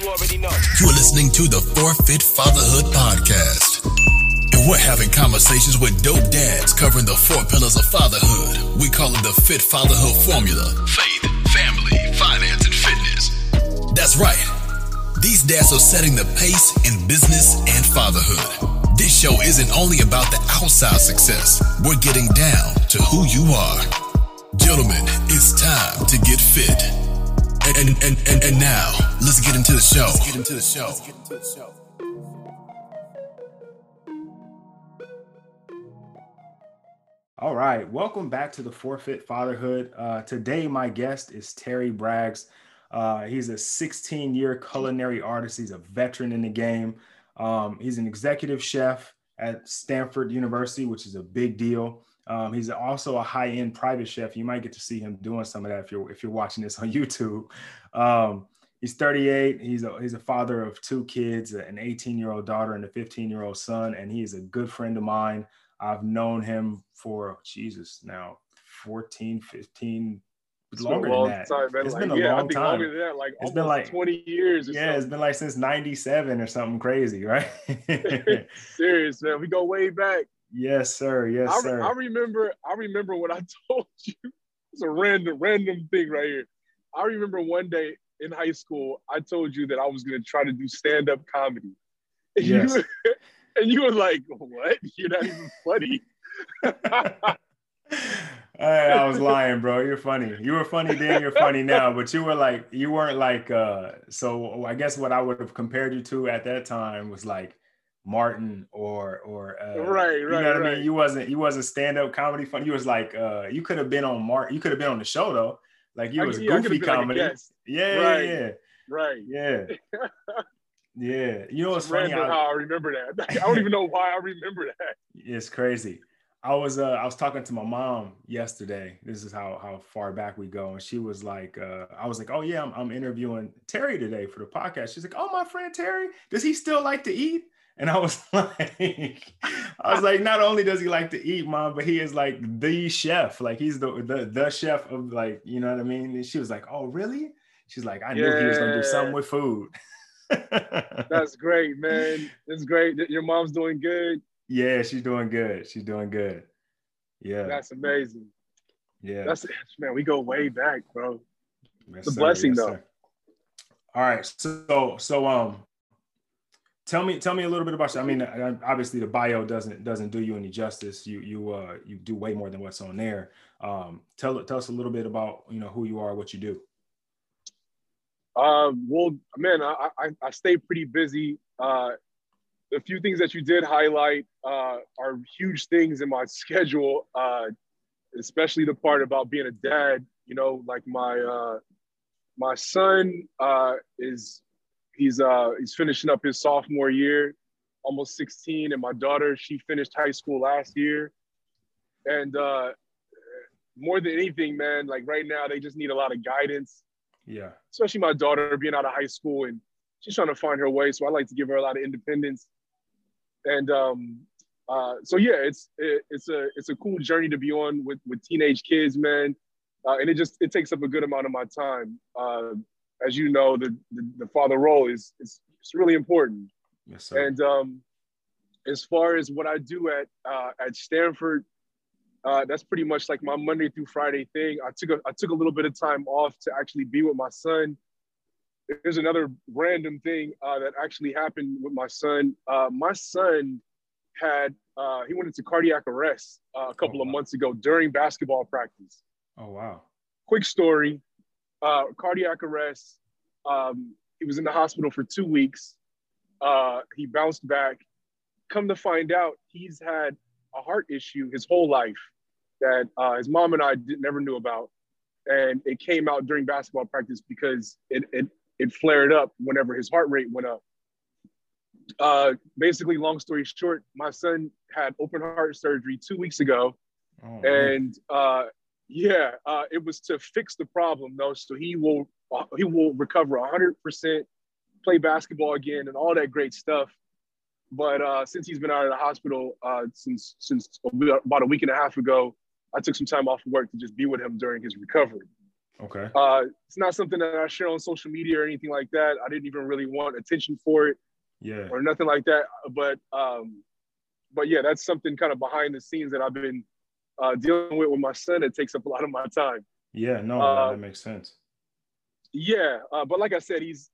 you already know. You're listening to the Forfeit Fatherhood Podcast. And we're having conversations with dope dads covering the 4 pillars of fatherhood. We call it the Fit Fatherhood Formula. Faith, family, finance, and fitness. That's right. These dads are setting the pace in business and fatherhood. This show isn't only about the outside success. We're getting down to who you are. Gentlemen, it's time to get fit. And now, let's get into the show. All right, welcome back to the Forfeit Fatherhood. Today, my guest is Terry Braggs. He's a 16-year culinary artist. He's a veteran in the game. He's an executive chef at Stanford University, which is a big deal. He's also a high-end private chef. You might get to see him doing some of that if you're watching this on YouTube. He's 38. He's a father of 2 kids, an 18-year-old daughter and a 15-year-old son, and he is a good friend of mine. I've known him for, now 14, 15, longer than that. It's been a long time. It's been like 20 years or something. Yeah, it's been like since 97 or something crazy, right? Serious, man. We go way back. Yes, sir. Yes, sir. I remember what I told you. It's a random thing right here. I remember one day in high school, I told you that I was going to try to do stand-up comedy. And yes. You were like, what? You're not even funny. I was lying, bro. You're funny. You were funny then, you're funny now. But you weren't like, so I guess what I would have compared you to at that time was like, Martin or right, you know what right. I mean? You wasn't stand-up comedy funny. You was like you could have been on Martin. You could have been on the show though. Like you was goofy comedy. Like yeah. You know what's funny? How I remember that. I don't even know why I remember that. It's crazy. I was talking to my mom yesterday. This is how far back we go, and she was like, "I was like, oh yeah, I'm interviewing Terry today for the podcast." She's like, "Oh, my friend Terry, does he still like to eat?" And I was like, not only does he like to eat, Mom, but he is like the chef. Like he's the chef of like, you know what I mean? And she was like, oh, really? She's like, I knew he was going to do something with food. That's great, man. It's great. Your mom's doing good. Yeah, she's doing good. Yeah. That's amazing. Yeah. Man, we go way back, bro. It's a blessing though. All right. So, Tell me a little bit about you. I mean, obviously the bio doesn't do you any justice. You do way more than what's on there. Tell us a little bit about, you know, who you are, what you do. Well, man, I stay pretty busy. The few things that you did highlight are huge things in my schedule, especially the part about being a dad. You know, like my son is. He's finishing up his sophomore year, almost 16. And my daughter, she finished high school last year. And more than anything, man, like right now, they just need a lot of guidance. Yeah. Especially my daughter being out of high school and she's trying to find her way. So I like to give her a lot of independence. And it's a cool journey to be on with teenage kids, man. And it takes up a good amount of my time. As you know, the father role is really important. Yes, sir. And as far as what I do at Stanford, that's pretty much like my Monday through Friday thing. I took a little bit of time off to actually be with my son. There's another random thing that actually happened with my son. My son he went into cardiac arrest a couple of months ago during basketball practice. Oh, wow. Quick story. Cardiac arrest. He was in the hospital for 2 weeks. He bounced back. Come to find out, he's had a heart issue his whole life that his mom and I never knew about. And it came out during basketball practice because it flared up whenever his heart rate went up. Basically, long story short, my son had open heart surgery 2 weeks ago. Oh, and it was to fix the problem though, so he will recover 100%, play basketball again, and all that great stuff. But since he's been out of the hospital since about a week and a half ago, I took some time off of work to just be with him during his recovery. Okay. It's not something that I share on social media or anything like that. I didn't even really want attention for it, yeah, or nothing like that. But yeah, that's something kind of behind the scenes that I've been dealing with my son. It takes up a lot of my time. Yeah, no, that makes sense. Yeah, but like I said, he's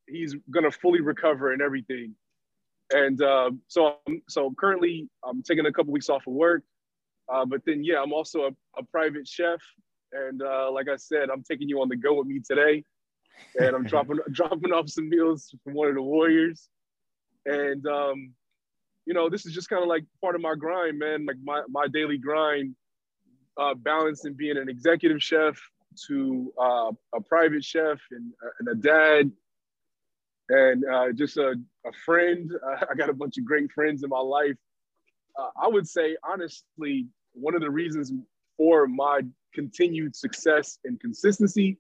gonna fully recover and everything. And so currently I'm taking a couple weeks off of work, but then, yeah, I'm also a private chef. And like I said, I'm taking you on the go with me today, and I'm dropping off some meals from one of the Warriors. And, you know, this is just kind of like part of my grind, man, like my daily grind, balancing being an executive chef to a private chef and a dad and just a friend. I got a bunch of great friends in my life. I would say, honestly, one of the reasons for my continued success and consistency,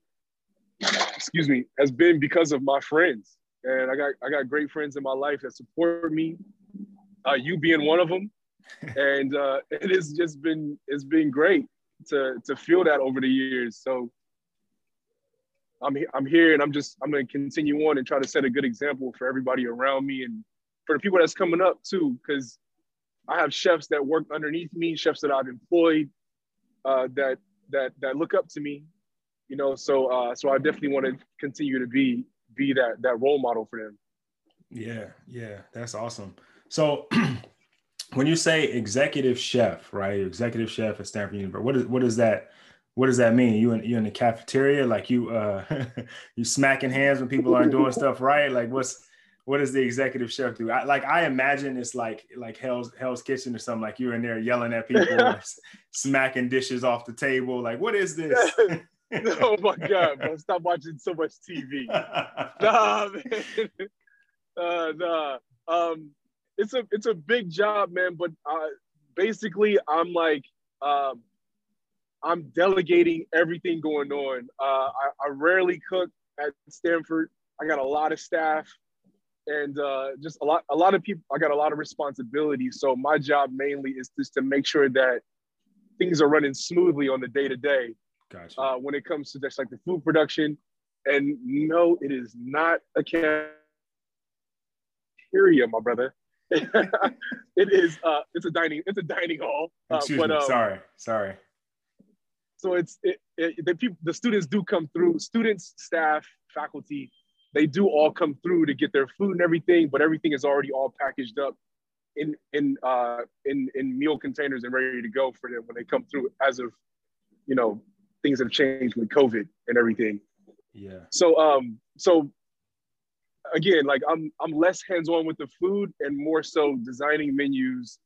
excuse me, has been because of my friends. And I got great friends in my life that support me, you being one of them. And it has just been, it's been great to feel that over the years. So I'm here, and I'm going to continue on and try to set a good example for everybody around me and for the people that's coming up too, because I have chefs that work underneath me, chefs that I've employed, that look up to me, you know. So so I definitely want to continue to be that role model for them. Yeah, that's awesome. So when you say executive chef, right? Executive chef at Stanford University. What does that mean? You in the cafeteria, like you you smacking hands when people aren't doing stuff right? Like what does the executive chef do? I imagine it's like Hell's Kitchen or something. Like you're in there yelling at people, smacking dishes off the table. Like, what is this? Oh my God, bro! Stop watching so much TV. Nah, man. Nah. It's a big job, man. But basically, I'm like, I'm delegating everything going on. I rarely cook at Stanford. I got a lot of staff. And just a lot of people, I got a lot of responsibility. So my job mainly is just to make sure that things are running smoothly on the day-to-day. Gotcha. When it comes to just like the food production. And no, it is not a cafeteria, my brother. It is, it's a dining hall. Excuse me, sorry. So the students do come through, students, staff, faculty. They do all come through to get their food and everything, but everything is already all packaged up in meal containers and ready to go for them when they come through. As of, you know, things have changed with COVID and everything. Yeah. So so again, like I'm less hands-on with the food and more so designing menus,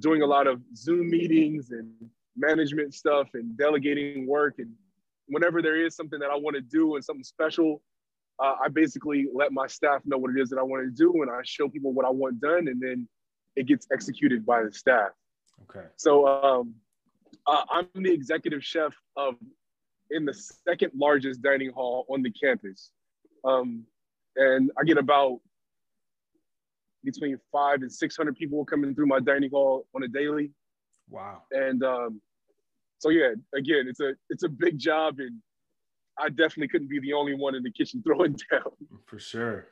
doing a lot of Zoom meetings and management stuff and delegating work. And whenever there is something that I want to do and something special, I basically let my staff know what it is that I want to do, and I show people what I want done, and then it gets executed by the staff. Okay. So I'm the executive chef in the second largest dining hall on the campus. And I get about between 500 and 600 people coming through my dining hall on a daily. Wow. And so yeah, again, it's a big job, and I definitely couldn't be the only one in the kitchen throwing down. For sure.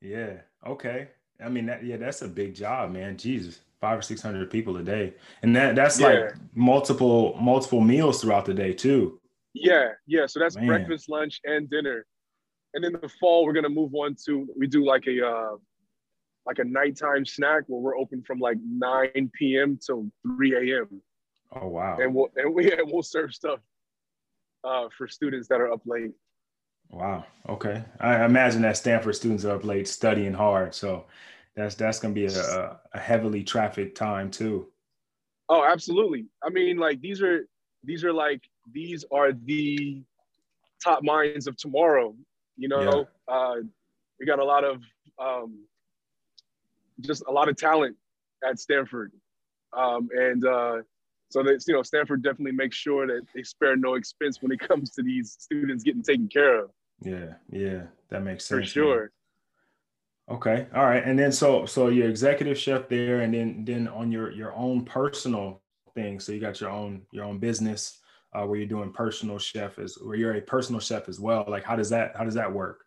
Yeah. Okay. I mean, that's a big job, man. Jesus, 500 or 600 people a day. And that's like multiple meals throughout the day too. Yeah. Yeah. So that's breakfast, lunch, and dinner. And in the fall, we're going to move on to, we do like a nighttime snack where we're open from like 9 p.m. till 3 a.m. Oh, wow. And we'll serve stuff for students that are up late. Wow. Okay. I imagine that Stanford students are up late studying hard. So that's going to be a heavily trafficked time too. Oh, absolutely. I mean, like these are the top minds of tomorrow. You know, yeah. We got a lot of, just a lot of talent at Stanford. So that, you know, Stanford definitely makes sure that they spare no expense when it comes to these students getting taken care of. Yeah, that makes sense. For sure. Man. Okay, all right, and then so your executive chef there, and then on your own personal thing. So you got your own business, where you're doing personal chef, is where you're a personal chef as well? Like, how does that work?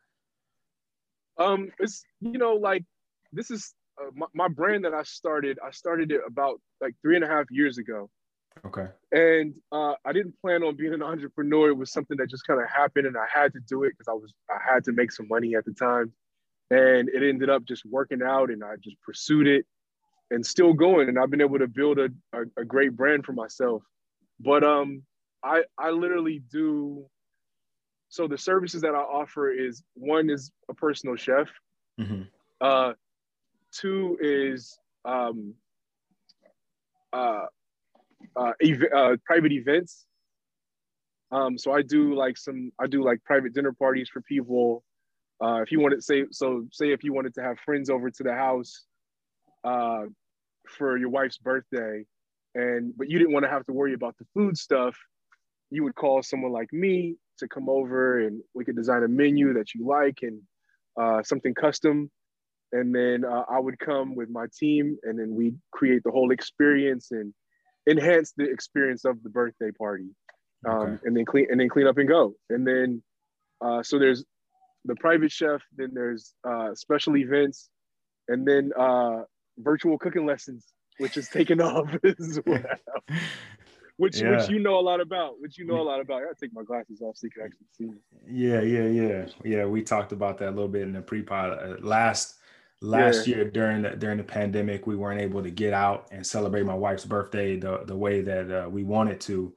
It's, you know, like, this is my brand that I started it about like 3.5 years ago. Okay. And I didn't plan on being an entrepreneur. It was something that just kind of happened, and I had to do it because I had to make some money at the time. And it ended up just working out, and I just pursued it and still going. And I've been able to build a great brand for myself. But I literally do. So the services that I offer is, one is a personal chef. Mm-hmm. Two is private events. So I do like private dinner parties for people. If you wanted, say if you wanted to have friends over to the house for your wife's birthday, but you didn't want to have to worry about the food stuff, you would call someone like me to come over, and we could design a menu that you like, and something custom. And then I would come with my team, and then we'd create the whole experience and enhance the experience of the birthday party. Okay. and then clean up and go. And then, so there's the private chef, then there's special events, and then virtual cooking lessons, which is taking off as well. Which you know a lot about, I gotta take my glasses off so you can actually see me. Yeah. We talked about that a little bit in the pre-pod last year during the pandemic. We weren't able to get out and celebrate my wife's birthday the way that we wanted to.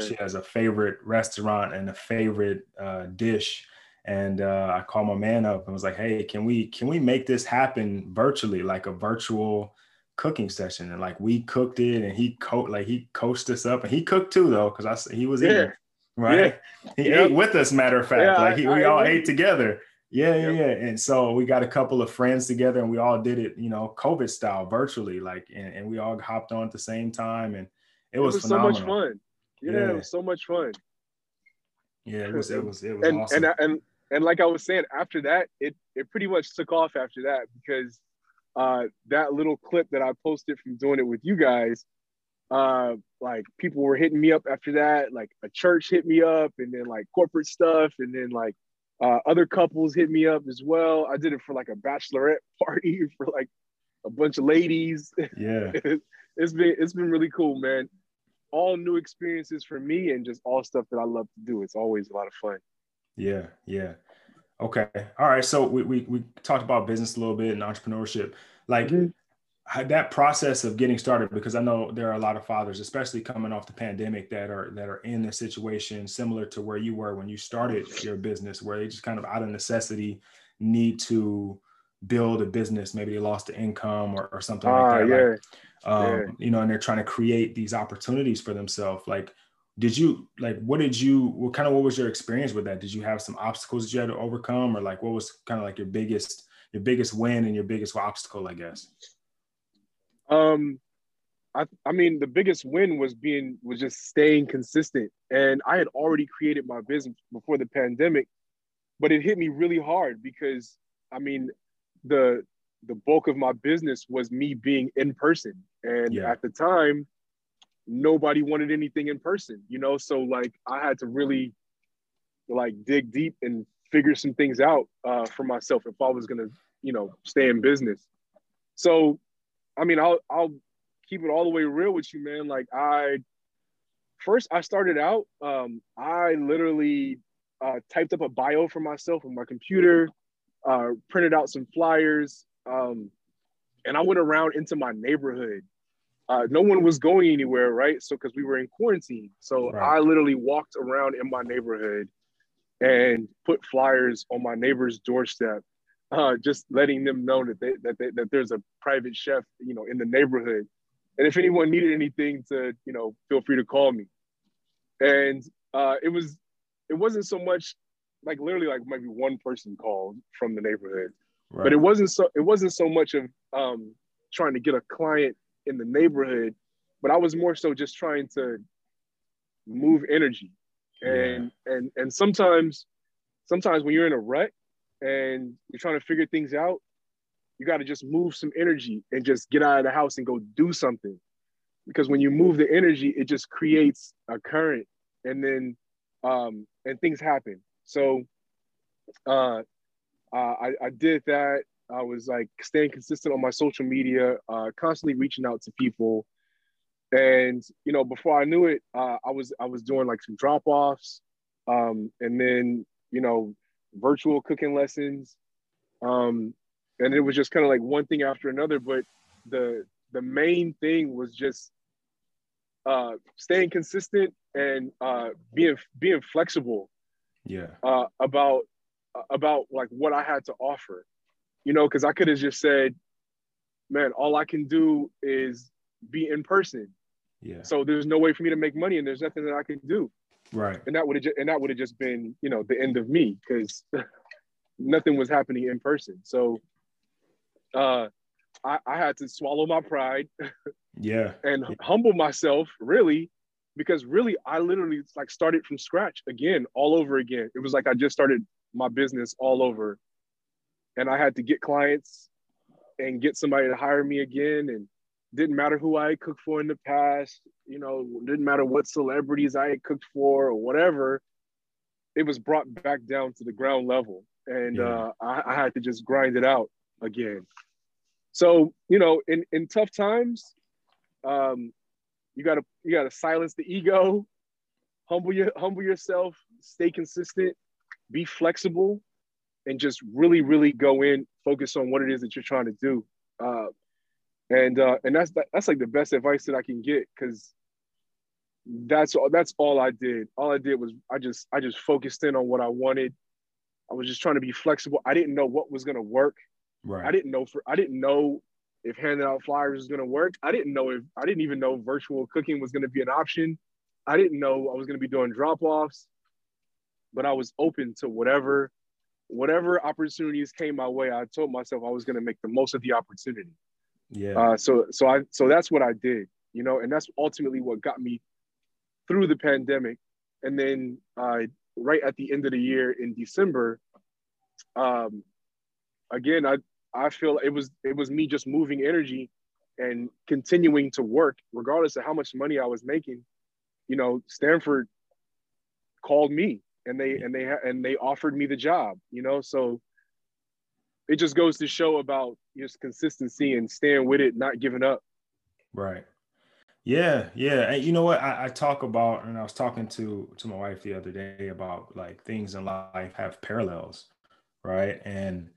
She has a favorite restaurant and a favorite dish, and I called my man up and was like, "Hey, can we make this happen virtually, like a virtual cooking session?" And like, we cooked it, and he coached us up, and he cooked too, though, because he was eating, right? Yeah. He ate with us. Matter of fact, we all ate together. Yeah. And so we got a couple of friends together, and we all did it, you know, COVID style, virtually, like, and we all hopped on at the same time, and it was phenomenal. So much fun. Yeah, it was so much fun. Yeah, it was awesome. And like I was saying, after that, it pretty much took off after that, because that little clip that I posted from doing it with you guys, like, people were hitting me up after that. Like, a church hit me up, and then like corporate stuff, and then like other couples hit me up as well. I did it for like a bachelorette party for like a bunch of ladies. Yeah. It's been really cool, man. All new experiences for me, and just all stuff that I love to do. It's always a lot of fun. Yeah. Okay. All right. So we talked about business a little bit and entrepreneurship, like, mm-hmm. that process of getting started, because I know there are a lot of fathers, especially coming off the pandemic, that are in a situation similar to where you were when you started your business, where they just kind of out of necessity need to build a business. Maybe they lost the income or something like that. Yeah. Like, you know, and they're trying to create these opportunities for themselves. Like, what was your experience with that? Did you have some obstacles that you had to overcome, or like, what was kind of like your biggest win and your biggest obstacle, I guess? I mean, the biggest win was just staying consistent. And I had already created my business before the pandemic, but it hit me really hard because, I mean, the bulk of my business was me being in person. And at the time, nobody wanted anything in person, you know? So like, I had to really like dig deep and figure some things out for myself if I was gonna, you know, stay in business. So, I mean, I'll keep it all the way real with you, man. Like, I started out, I literally typed up a bio for myself on my computer, printed out some flyers, and I went around into my neighborhood. No one was going anywhere, right? So, because we were in quarantine. So I literally walked around in my neighborhood and put flyers on my neighbor's doorstep, just letting them know that there's a private chef, you know, in the neighborhood. And if anyone needed anything, to, you know, feel free to call me. And it wasn't so much like, literally, like maybe one person called from the neighborhood, but it wasn't so much of trying to get a client in the neighborhood, but I was more so just trying to move energy. And sometimes when you're in a rut and you're trying to figure things out, you got to just move some energy and just get out of the house and go do something. Because when you move the energy, it just creates a current and then and things happen. So I did that. I was like staying consistent on my social media, constantly reaching out to people. And, you know, before I knew it, I was doing like some drop-offs, and then, you know, virtual cooking lessons. And it was just kind of like one thing after another, but the main thing was just staying consistent and being flexible, about like what I had to offer, you know, because I could have just said, man, all I can do is be in person. Yeah. So there's no way for me to make money, and there's nothing that I can do. Right. And that would have just been, you know, the end of me, because nothing was happening in person. So I had to swallow my pride. Yeah. And humble myself, really, because really I literally like started from scratch again, all over again. It was like I just started my business all over, and I had to get clients and get somebody to hire me again, and didn't matter who I had cooked for in the past, you know, didn't matter what celebrities I had cooked for or whatever. It was brought back down to the ground level, and I had to just grind it out again. So, you know, in tough times, you gotta silence the ego, humble yourself, stay consistent, be flexible, and just really, really go in, focus on what it is that you're trying to do. And that's like the best advice that I can get, because that's all I did. All I did was I just focused in on what I wanted. I was just trying to be flexible. I didn't know what was gonna work. Right. I didn't know if handing out flyers was gonna work. I didn't even know virtual cooking was gonna be an option. I didn't know I was gonna be doing drop-offs, but I was open to whatever opportunities came my way. I told myself I was gonna make the most of the opportunity. Yeah. So that's what I did, you know, and that's ultimately what got me through the pandemic. And then right at the end of the year in December, again, I feel it was me just moving energy and continuing to work regardless of how much money I was making. You know, Stanford called me and they offered me the job, you know, so. It just goes to show about just consistency and staying with it, not giving up. Right. Yeah. Yeah. And you know what I talk about, and I was talking to my wife the other day about like things in life have parallels. Right. And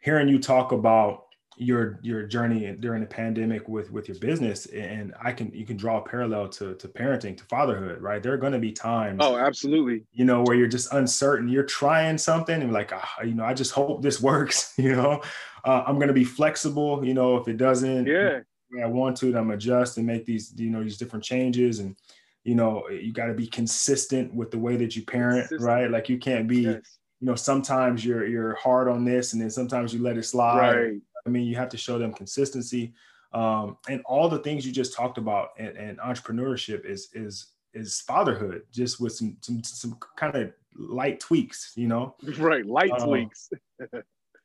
hearing you talk about your journey during the pandemic with your business, and you can draw a parallel to parenting, to fatherhood, right? There are going to be times, oh absolutely, you know, where you're just uncertain, you're trying something and you're like, you know, I just hope this works, you know, I'm going to be flexible, you know, if it doesn't, I want to, then I'm adjust and make these, you know, these different changes. And you know, you got to be consistent with the way that you parent, right? Like you can't be, you know, sometimes you're hard on this and then sometimes you let it slide, right? I mean, you have to show them consistency, and all the things you just talked about, and entrepreneurship is fatherhood, just with some kind of light tweaks, you know? Right, light tweaks.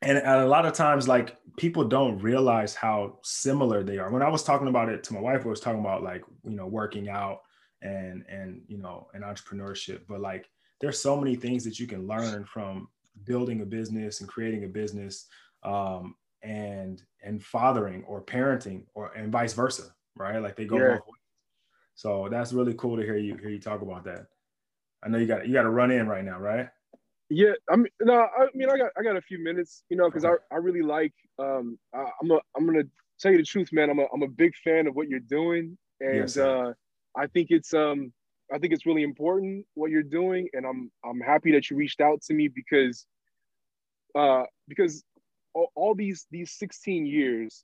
And a lot of times, like, people don't realize how similar they are. When I was talking about it to my wife, I was talking about like, you know, working out and you know, and entrepreneurship. But like, there's so many things that you can learn from building a business and creating a business. And fathering or parenting and vice versa, right? Like they go both ways. So that's really cool to hear you talk about that. I know you got to run in right now, right? Yeah, I got a few minutes, you know, because I really like I'm gonna tell you the truth, man. I'm a big fan of what you're doing, and yes, I think it's really important what you're doing, and I'm happy that you reached out to me because. All these 16 years,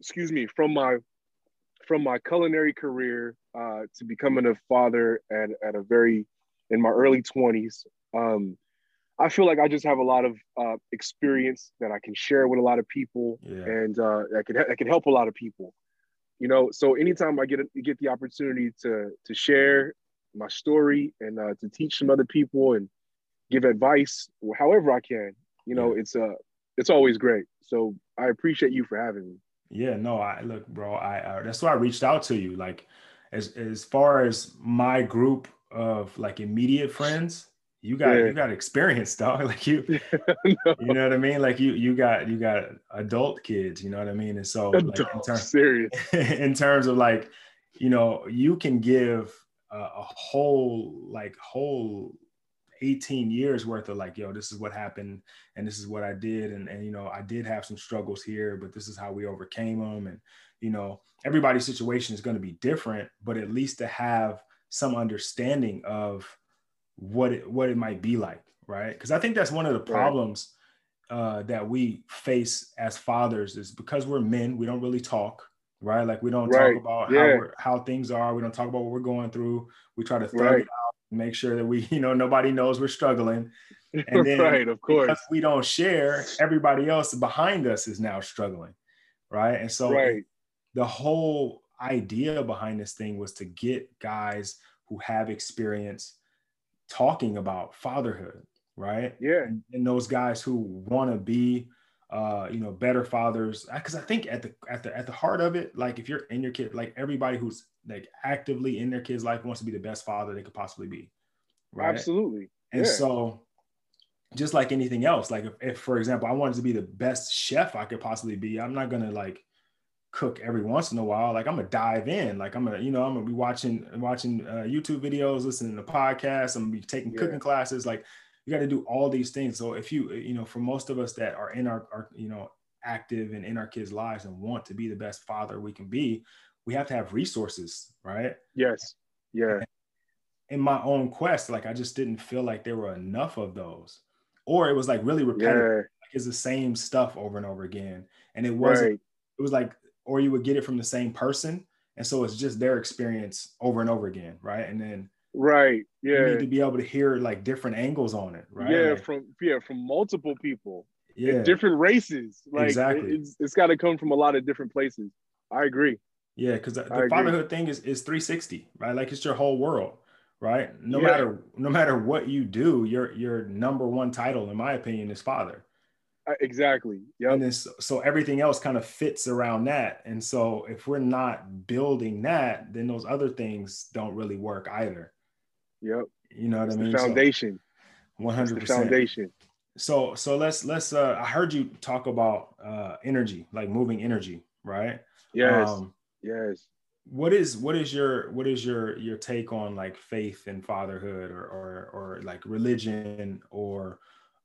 excuse me, from my culinary career to becoming a father at a very, in my early 20s, I feel like I just have a lot of experience that I can share with a lot of people, and that can help a lot of people, you know. So anytime I get the opportunity to share my story and to teach some other people and give advice, however I can. You know, it's always great. So I appreciate you for having me. Yeah, no, look, bro, that's why I reached out to you. Like, as far as my group of like immediate friends, you got experience, dog. Like you know what I mean? Like you got adult kids, you know what I mean? And so adult, like, in terms of like, you know, you can give a whole 18 years worth of like, yo, this is what happened and this is what I did. And, you know, I did have some struggles here, but this is how we overcame them. And, you know, everybody's situation is going to be different, but at least to have some understanding of what it might be like. Right. Cause I think that's one of the problems that we face as fathers is because we're men, we don't really talk. Right. Like we don't talk about how things are. We don't talk about what we're going through. We try to throw it out. Make sure that we, you know, nobody knows we're struggling. And then of course. Because we don't share, everybody else behind us is now struggling. Right. And so the whole idea behind this thing was to get guys who have experience talking about fatherhood. Right. Yeah. And those guys who want to be, you know, better fathers. Cause I think at the heart of it, like if you're in your kid, like everybody who's like actively in their kid's life wants to be the best father they could possibly be. Right. Absolutely. And so just like anything else, like if, for example, I wanted to be the best chef I could possibly be, I'm not going to like cook every once in a while. Like I'm going to dive in, like I'm going to, you know, I'm going to be watching YouTube videos, listening to podcasts. I'm going to be taking cooking classes. Like you got to do all these things. So if you know, for most of us that are in our, you know, active and in our kids' lives and want to be the best father we can be, we have to have resources, right? Yes. Yeah. In my own quest, like I just didn't feel like there were enough of those, or it was like really repetitive. Yeah. Like it's the same stuff over and over again. And it wasn't, it was like, or you would get it from the same person. And so it's just their experience over and over again. Right. And then, you need to be able to hear like different angles on it. Right. Yeah. Like, from multiple people in different races. Like it's got to come from a lot of different places. I agree. Yeah, because the fatherhood thing is 360, right? Like it's your whole world, right? No matter what you do, your number one title, in my opinion, is father. Exactly. Yeah. And then so everything else kind of fits around that. And so if we're not building that, then those other things don't really work either. Yep. You know what I mean? The foundation. 100%. The foundation. So let's I heard you talk about energy, like moving energy, right? Yes. Yes. What is your take on like faith and fatherhood or like religion or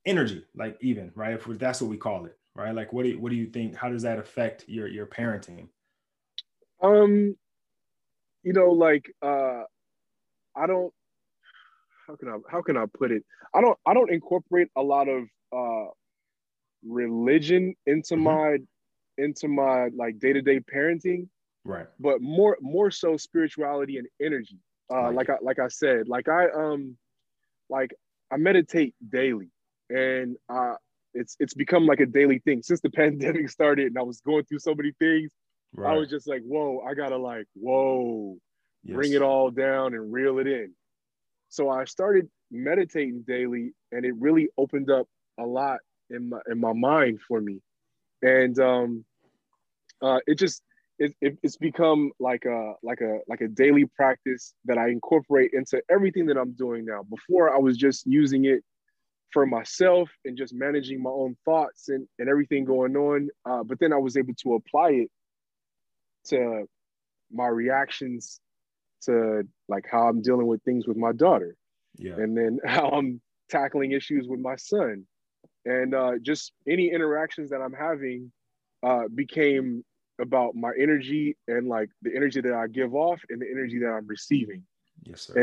energy, like even, right? If that's what we call it, right? Like what do you think, how does that affect your parenting? You know, like I don't, how can I put it? I don't incorporate a lot of religion into my like day-to-day parenting. Right. But more so spirituality and energy. Like I said, I meditate daily, and it's become like a daily thing since the pandemic started, and I was going through so many things. Right. I was just like, whoa, I gotta like, whoa, bring it all down and reel it in. So I started meditating daily, and it really opened up a lot in my mind for me. And it's become like a daily practice that I incorporate into everything that I'm doing now. Before I was just using it for myself and just managing my own thoughts and everything going on. But then I was able to apply it to my reactions to like how I'm dealing with things with my daughter, and then how I'm tackling issues with my son, and just any interactions that I'm having became about my energy and like the energy that I give off and the energy that I'm receiving. Yes, sir.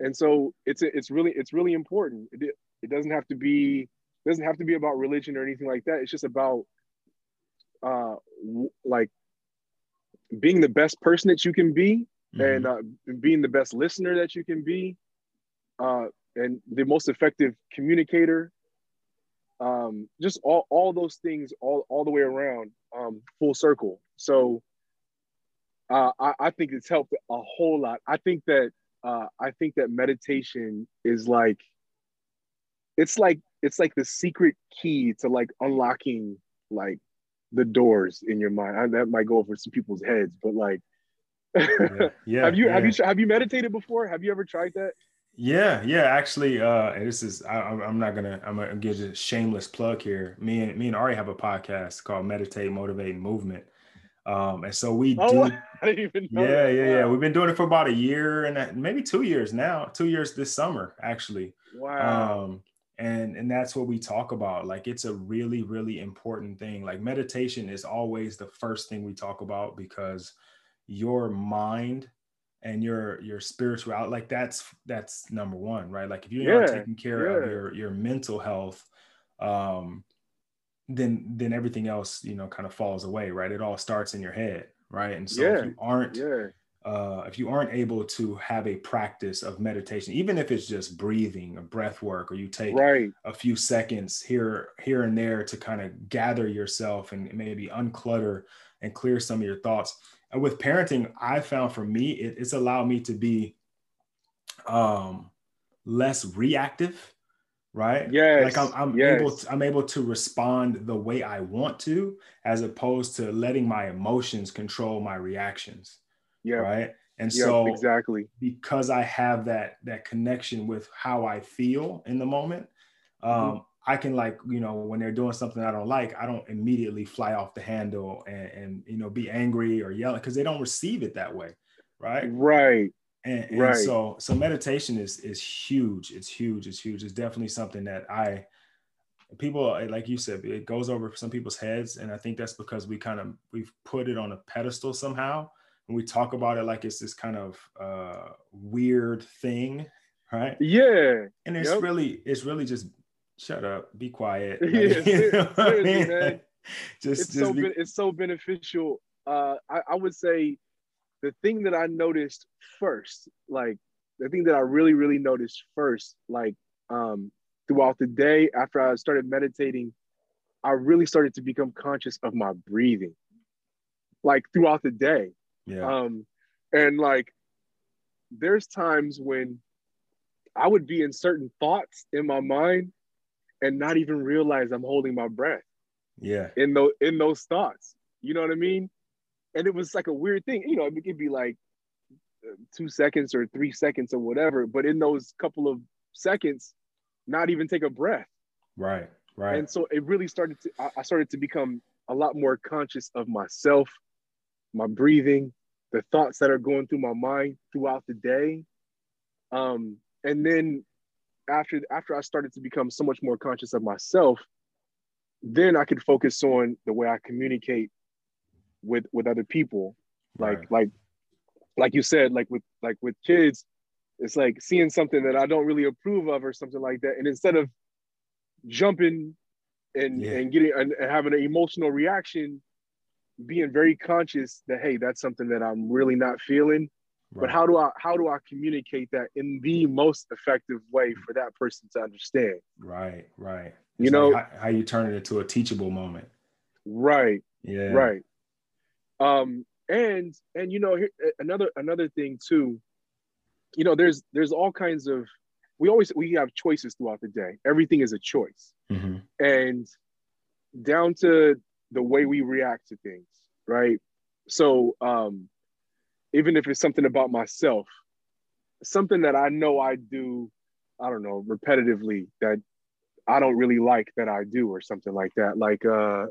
And so it's really important. It doesn't have to be about religion or anything like that. It's just about like being the best person that you can be, and being the best listener that you can be, and the most effective communicator. Just all those things all the way around, full circle. So I think it's helped a whole lot. I think that meditation is like it's like the secret key to like unlocking like the doors in your mind. That might go over some people's heads, but like Have you meditated before? Have you ever tried that? Yeah. Actually, and this is, I'm gonna give you a shameless plug here. Me and Ari have a podcast called Meditate Motivate Movement. And so we do. I didn't even know. Yeah. We've been doing it for about a year and maybe 2 years now. 2 years this summer, actually. Wow. And that's what we talk about. Like, it's a really, really important thing. Like, meditation is always the first thing we talk about, because your mind and your spiritual, like, that's number one, right? Like, if you're not taking care of your mental health, then everything else, kind of falls away, right? It all starts in your head, right? And so if you aren't able to have a practice of meditation, even if it's just breathing or breath work, or you take a few seconds here and there to kind of gather yourself and maybe unclutter and clear some of your thoughts. And with parenting, I found for me, it's allowed me to be less reactive, right? Yes. Like I'm able to respond the way I want to, as opposed to letting my emotions control my reactions. Yeah. Right. And so exactly, because I have that connection with how I feel in the moment, I can, like, when they're doing something I don't like, I don't immediately fly off the handle and be angry or yell, because they don't receive it that way. Right. Right. And so meditation is huge. It's huge. It's definitely something that people, like you said, it goes over some people's heads. And I think that's because we've put it on a pedestal somehow. And we talk about it like it's this kind of weird thing, right? Yeah. And it's really just shut up, be quiet. Like, seriously, man. It's so beneficial. I would say the thing that I really, really noticed first, like, throughout the day after I started meditating, I really started to become conscious of my breathing, like, throughout the day. Yeah. And like, there's times when I would be in certain thoughts in my mind and not even realize I'm holding my breath. Yeah. In those thoughts, you know what I mean? And it was like a weird thing, it could be like 2 seconds or 3 seconds or whatever, but in those couple of seconds, not even take a breath. Right. And so it really I started to become a lot more conscious of myself, my breathing, the thoughts that are going through my mind throughout the day. And then after I started to become so much more conscious of myself, then I could focus on the way I communicate with other people. Like, right. like you said, like with kids, it's like seeing something that I don't really approve of or something like that. And instead of jumping and getting and having an emotional reaction, being very conscious that, hey, that's something that I'm really not feeling, right. But how do I communicate that in the most effective way for that person to understand? Right. It's how you turn it into a teachable moment. Right. Yeah. Right. And here, another thing too, there's all kinds of, we have choices throughout the day. Everything is a choice, and down to the way we react to things, right? So even if it's something about myself, something that I know I do, I don't know, repetitively that I don't really like that I do or something like that. Like,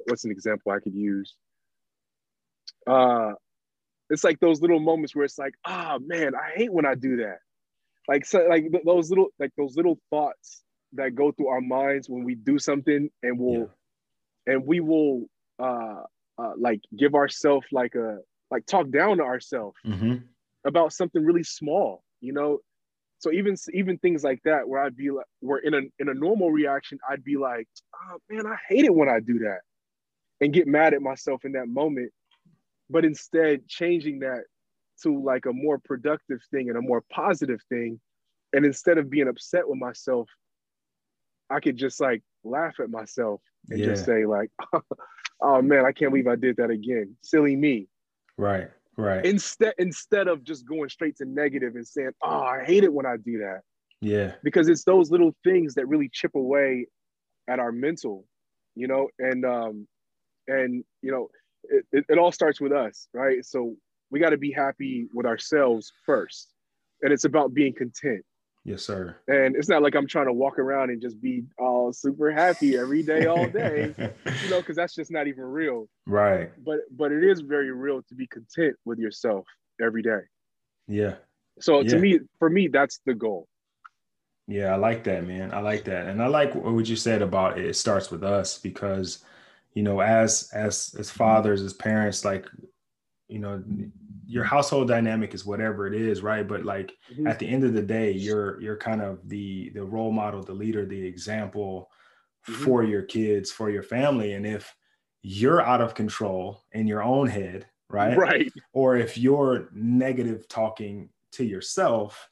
what's an example I could use? It's like those little moments where it's like, man, I hate when I do that. Like, so, like those little thoughts that go through our minds when we do something, and we will like give ourselves like talk down to ourselves about something really small, So even things like that, where I'd be like, where in a normal reaction, I'd be like, man, I hate it when I do that, and get mad at myself in that moment. But instead changing that to like a more productive thing and a more positive thing. And instead of being upset with myself, I could just like laugh at myself and just say like, oh man, I can't believe I did that again. Silly me. Right. Instead of just going straight to negative and saying, oh, I hate it when I do that. Yeah. Because it's those little things that really chip away at our mental, and it all starts with us, right? So we got to be happy with ourselves first. And it's about being content. Yes, sir. And it's not like I'm trying to walk around and just be all super happy every day, all day, you know, because that's just not even real. Right. But it is very real to be content with yourself every day. Yeah. So to me, for me, that's the goal. Yeah, I like that, man. I like that. And I like what you said about it starts with us, because, you know, as fathers, as parents, like, you know, your household dynamic is whatever it is, right? But like mm-hmm. at the end of the day, you're kind of the role model, the leader, the example mm-hmm. for your kids, for your family. And if you're out of control in your own head, right? Right. Or if you're negative talking to yourself,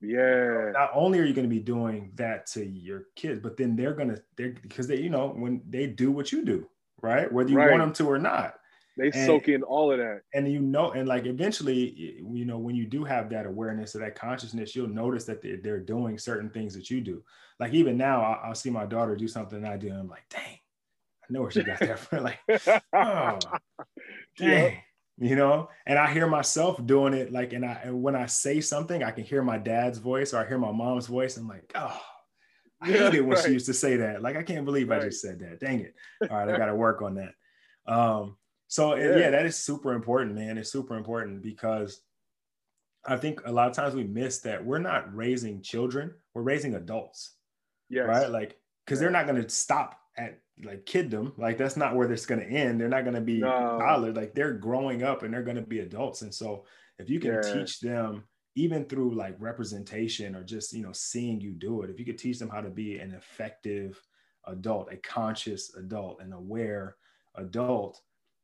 yeah, not only are you going to be doing that to your kids, but then they're because they, you know, when they do what you do, right? Whether you right. want them to or not, they soak in all of that. And you know, and like eventually, you know, when you do have that awareness or that consciousness, you'll notice that they're doing certain things that you do. Like even now, I'll see my daughter do something I do, and I'm like, dang, I know where she got that from. Like, oh, dang. Yeah. You know, and I hear myself doing it, like, and when I say something, I can hear my dad's voice or I hear my mom's voice. I'm like, oh, I hate it when right. she used to say that. Like, I can't believe right. I just said that. Dang it. All right, I got to work on that. So that is super important, man. It's super important because I think a lot of times we miss that we're not raising children, we're raising adults. Yes. Right? Like, because they're not going to stop at like kiddom, like that's not where this is going to end. They're not going to be college, like they're growing up and they're going to be adults. And so if you can teach them, even through like representation or just, you know, seeing you do it, if you could teach them how to be an effective adult, a conscious adult, an aware adult,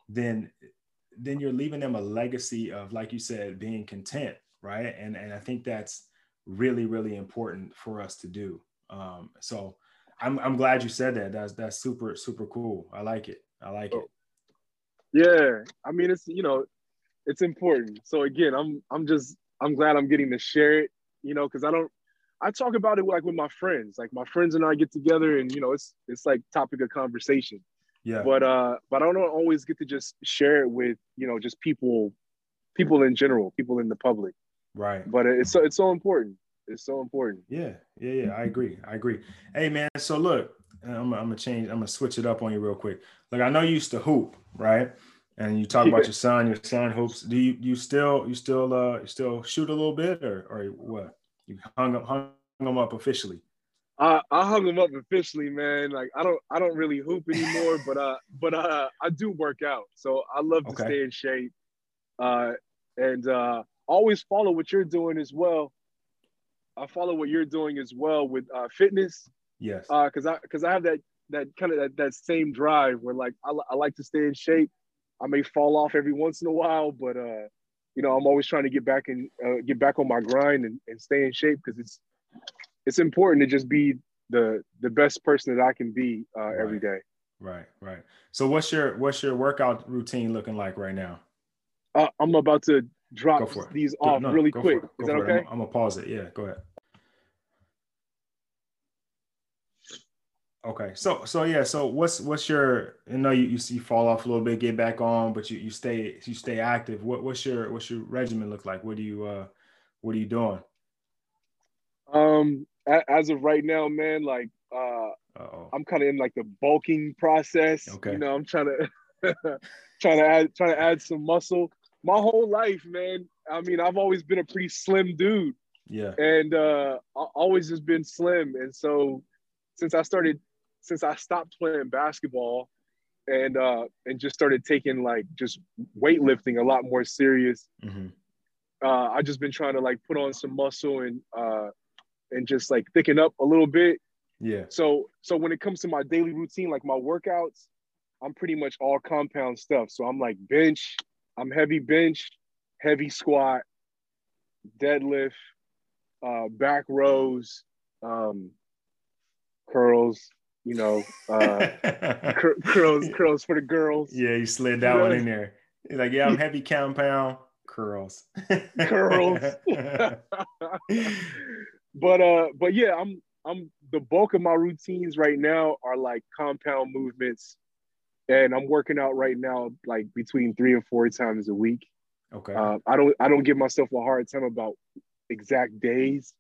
then you're leaving them a legacy of, like you said, being content. Right. And I think that's really, really important for us to do. So I'm glad you said that. That's super, super cool. I like it. I like it. Yeah. I mean, it's, you know, it's important. So again, I'm glad I'm getting to share it, you know, cause I talk about it like with my friends, like my friends and I get together and, you know, it's like topic of conversation. Yeah. But I don't always get to just share it with, you know, just people in general, people in the public. Right. But it's so important. It's so important. Yeah. I agree. Hey, man. So look, I'm gonna switch it up on you real quick. Like, I know you used to hoop, right? And you talk about your son hoops. Do you still shoot a little bit or what? You hung him up officially. I hung him up officially, man. Like, I don't really hoop anymore, but I do work out. So I love to stay in shape. And always follow what you're doing as well. I follow what you're doing as well with fitness. Yes. Because I have that kind of that same drive where like I like to stay in shape. I may fall off every once in a while, but you know, I'm always trying to get back on my grind and stay in shape because it's important to just be the best person that I can be every day. Right. So what's your workout routine looking like right now? I'm about to drop these off really quick. Is that okay? I'm gonna pause it. Yeah, go ahead. Okay. So what's your, I know you fall off a little bit, get back on, but you stay active. What's your regimen look like? What are you doing? As of right now, man, like I'm kind of in like the bulking process. Okay. You know, I'm trying to add some muscle. My whole life, man, I mean, I've always been a pretty slim dude. Yeah. And I've always just been slim. And so since I stopped playing basketball and just started taking like just weightlifting a lot more serious, mm-hmm. I've just been trying to like put on some muscle and just like thicken up a little bit. Yeah. So when it comes to my daily routine, like my workouts, I'm pretty much all compound stuff. So I'm like bench. I'm heavy bench, heavy squat, deadlift, back rows, curls, you know, curls for the girls. Yeah, you slid that one in there. You're like, yeah, I'm heavy compound, curls. But yeah, I'm the bulk of my routines right now are like compound movements. And I'm working out right now, like between 3 and 4 times a week. Okay. I don't give myself a hard time about exact days,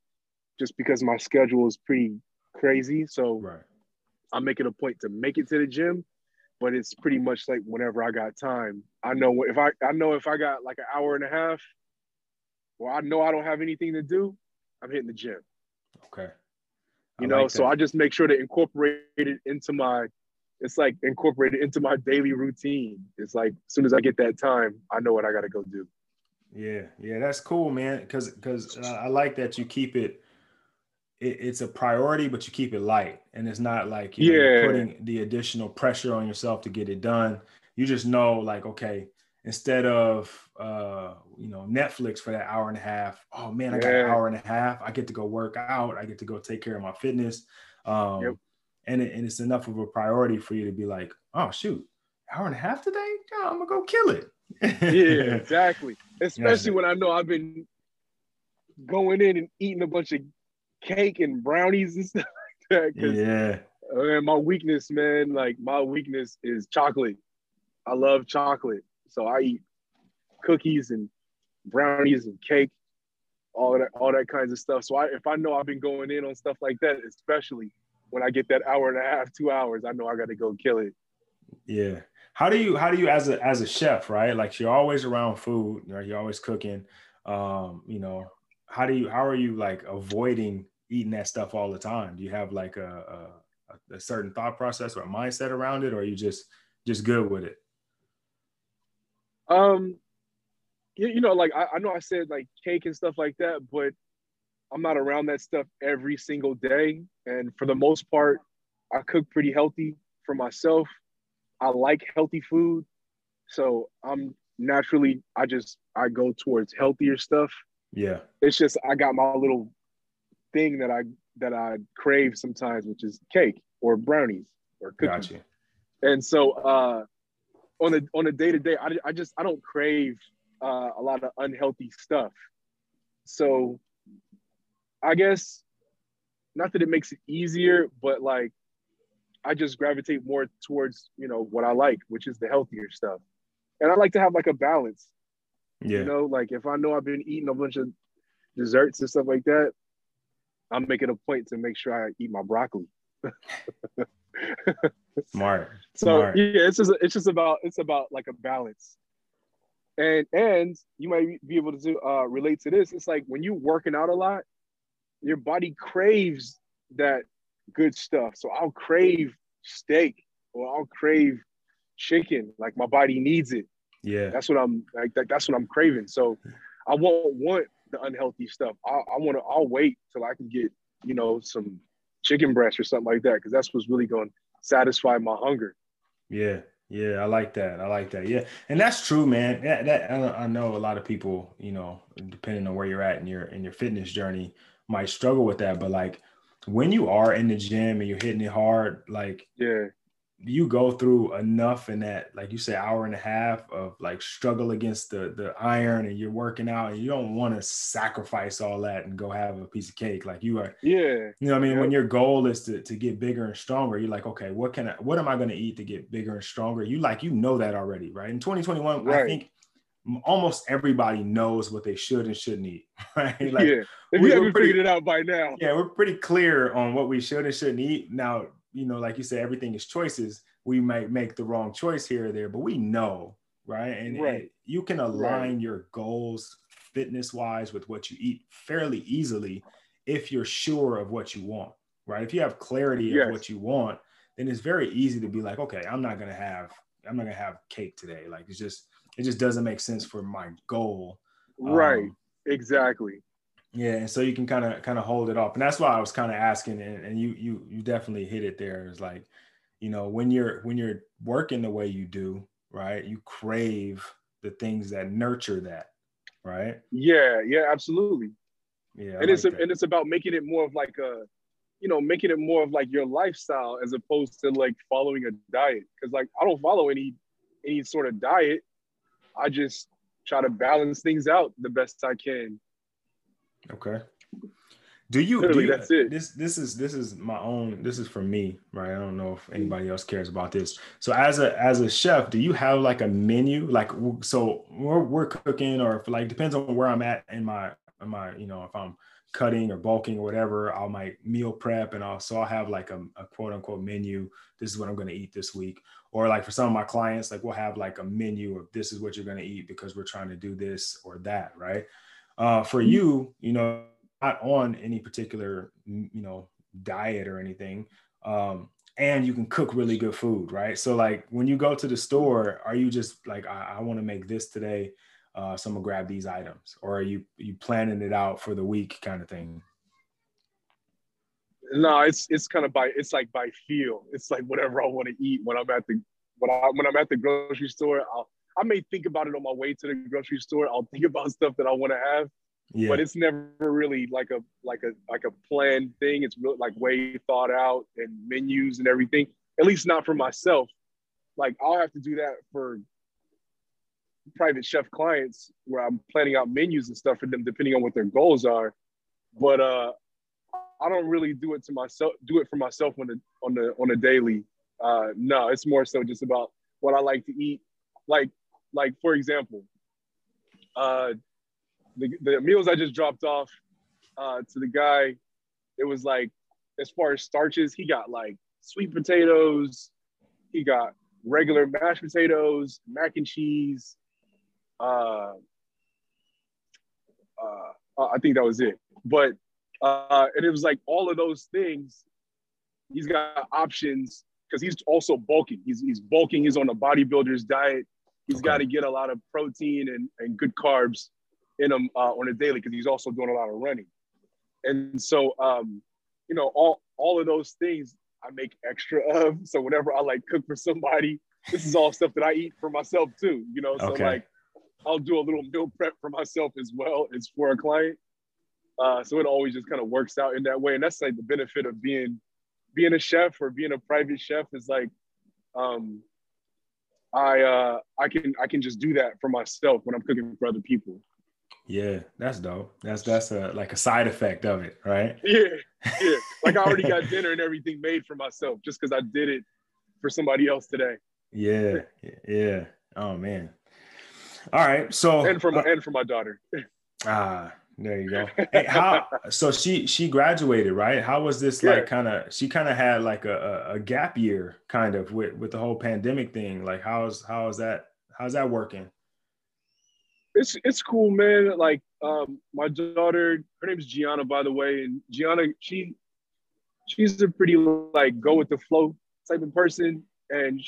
just because my schedule is pretty crazy. So right. I make it a point to make it to the gym, but it's pretty much like whenever I got time. I know if I got like an hour and a half, well, I know I don't have anything to do, I'm hitting the gym. Okay. So I just make sure to incorporate it into my, it's like incorporated into my daily routine. It's like, as soon as I get that time, I know what I got to go do. Yeah. Yeah. That's cool, man. Cause I like that you keep it's a priority, but you keep it light, and it's not like you're putting the additional pressure on yourself to get it done. You just know, like, okay, instead of, Netflix for that hour and a half, oh man, I got an hour and a half. I get to go work out. I get to go take care of my fitness. And it's enough of a priority for you to be like, oh shoot, hour and a half today? Yeah, I'm gonna go kill it. Yeah, exactly. Especially when I know I've been going in and eating a bunch of cake and brownies and stuff like that. My weakness is chocolate. I love chocolate. So I eat cookies and brownies and cake, all that kinds of stuff. So if I know I've been going in on stuff like that, especially when I get that hour and a half, 2 hours, I know I got to go kill it. Yeah. How do you as a chef, right? Like, you're always around food, right? You're always cooking. How are you like avoiding eating that stuff all the time? Do you have like a certain thought process or a mindset around it, or are you just good with it? I know I said like cake and stuff like that, but I'm not around that stuff every single day. And for the most part, I cook pretty healthy for myself. I like healthy food. So I go towards healthier stuff. Yeah. It's just, I got my little thing that I crave sometimes, which is cake or brownies or cookies. Gotcha. And so, on a day-to-day, I don't crave a lot of unhealthy stuff. So I guess, not that it makes it easier, but like, I just gravitate more towards, what I like, which is the healthier stuff. And I like to have like a balance, like if I know I've been eating a bunch of desserts and stuff like that, I'm making a point to make sure I eat my broccoli. Smart. So it's about like a balance. And you might be able to relate to this. It's like when you're working out a lot, your body craves that good stuff. So I'll crave steak or I'll crave chicken. Like, my body needs it. Yeah. That's what I'm craving. So I won't want the unhealthy stuff. I'll wait till I can get, some chicken breast or something like that, because that's what's really going to satisfy my hunger. Yeah. Yeah. I like that. Yeah. And that's true, man. Yeah, I know a lot of people, depending on where you're at in your fitness journey, might struggle with that. But like, when you are in the gym and you're hitting it hard, like, you go through enough in that, like you say, hour and a half of like struggle against the iron, and you're working out, and you don't want to sacrifice all that and go have a piece of cake. Like, you are, when your goal is to get bigger and stronger, you're like, okay, what am I going to eat to get bigger and stronger? You know that already, right? In 2021, right. I think almost everybody knows what they should and shouldn't eat, right? Like, we haven't figured it out by now. Yeah, we're pretty clear on what we should and shouldn't eat. Now, like you said, everything is choices. We might make the wrong choice here or there, but we know, right? And you can align your goals fitness-wise with what you eat fairly easily if you're sure of what you want, right? If you have clarity of what you want, then it's very easy to be like, okay, I'm not gonna have cake today. Like, it just doesn't make sense for my goal. Right. Exactly. Yeah. And so you can kind of hold it off. And that's why I was kind of asking, and you definitely hit it there. It's like, when you're working the way you do, right, you crave the things that nurture that. Right. Yeah. Yeah, absolutely. Yeah. And it's about making it more of like making it more of like your lifestyle, as opposed to like following a diet. Cause like, I don't follow any sort of diet. I just try to balance things out the best I can. Okay. That's it. This is for me, right? I don't know if anybody else cares about this. So as a chef, do you have like a menu? Like, so we're cooking, or if, like, depends on where I'm at in my, you know, if I'm cutting or bulking or whatever, I'll might meal prep, and I'll have like a quote unquote menu. This is what I'm going to eat this week. Or like for some of my clients, like we'll have like a menu of this is what you're going to eat because we're trying to do this or that. Right. For you, you know, not on any particular, you know, diet or anything. And you can cook really good food, right? So like when you go to the store, are you just like, I want to make this today, so I'm gonna grab these items? Or are you planning it out for the week kind of thing? No, it's kind of by feel. It's like whatever I want to eat when I'm at the, when I'm at the grocery store, I may think about it on my way to the grocery store. I'll think about stuff that I want to have. Yeah. But it's never really like a planned thing. It's really like way thought out and menus and everything. At least not for myself. Like I'll have to do that for private chef clients where I'm planning out menus and stuff for them, depending on what their goals are. But I don't really do it to myself. Do it for myself on a daily. No, it's more so just about what I like to eat. Like for example, The meals I just dropped off to the guy, it was like, as far as starches, he got like sweet potatoes, he got regular mashed potatoes, mac and cheese. I think that was it. But, and it was like all of those things, he's got options because he's also bulking. He's bulking, he's on a bodybuilder's diet. He's got to get a lot of protein and good carbs in him on a daily, because he's also doing a lot of running. And so, you know, all of those things I make extra of. So whenever I like cook for somebody, this is all stuff that I eat for myself too, you know? So like, I'll do a little meal prep for myself as well as for a client. So it always just kind of works out in that way. And that's like the benefit of being a chef or being a private chef is like, I can just do that for myself when I'm cooking for other people. Yeah, that's dope. That's a like a side effect of it, right? Yeah. Like I already got dinner and everything made for myself just because I did it for somebody else today. Yeah. Oh man. All right. So and for my daughter. There you go. Hey, so she graduated, right? How was this like she kind of had like a gap year kind of with the whole pandemic thing. Like how's that working? It's cool, man. Like my daughter, her name is Gianna, by the way. And Gianna, she's a pretty like go with the flow type of person. And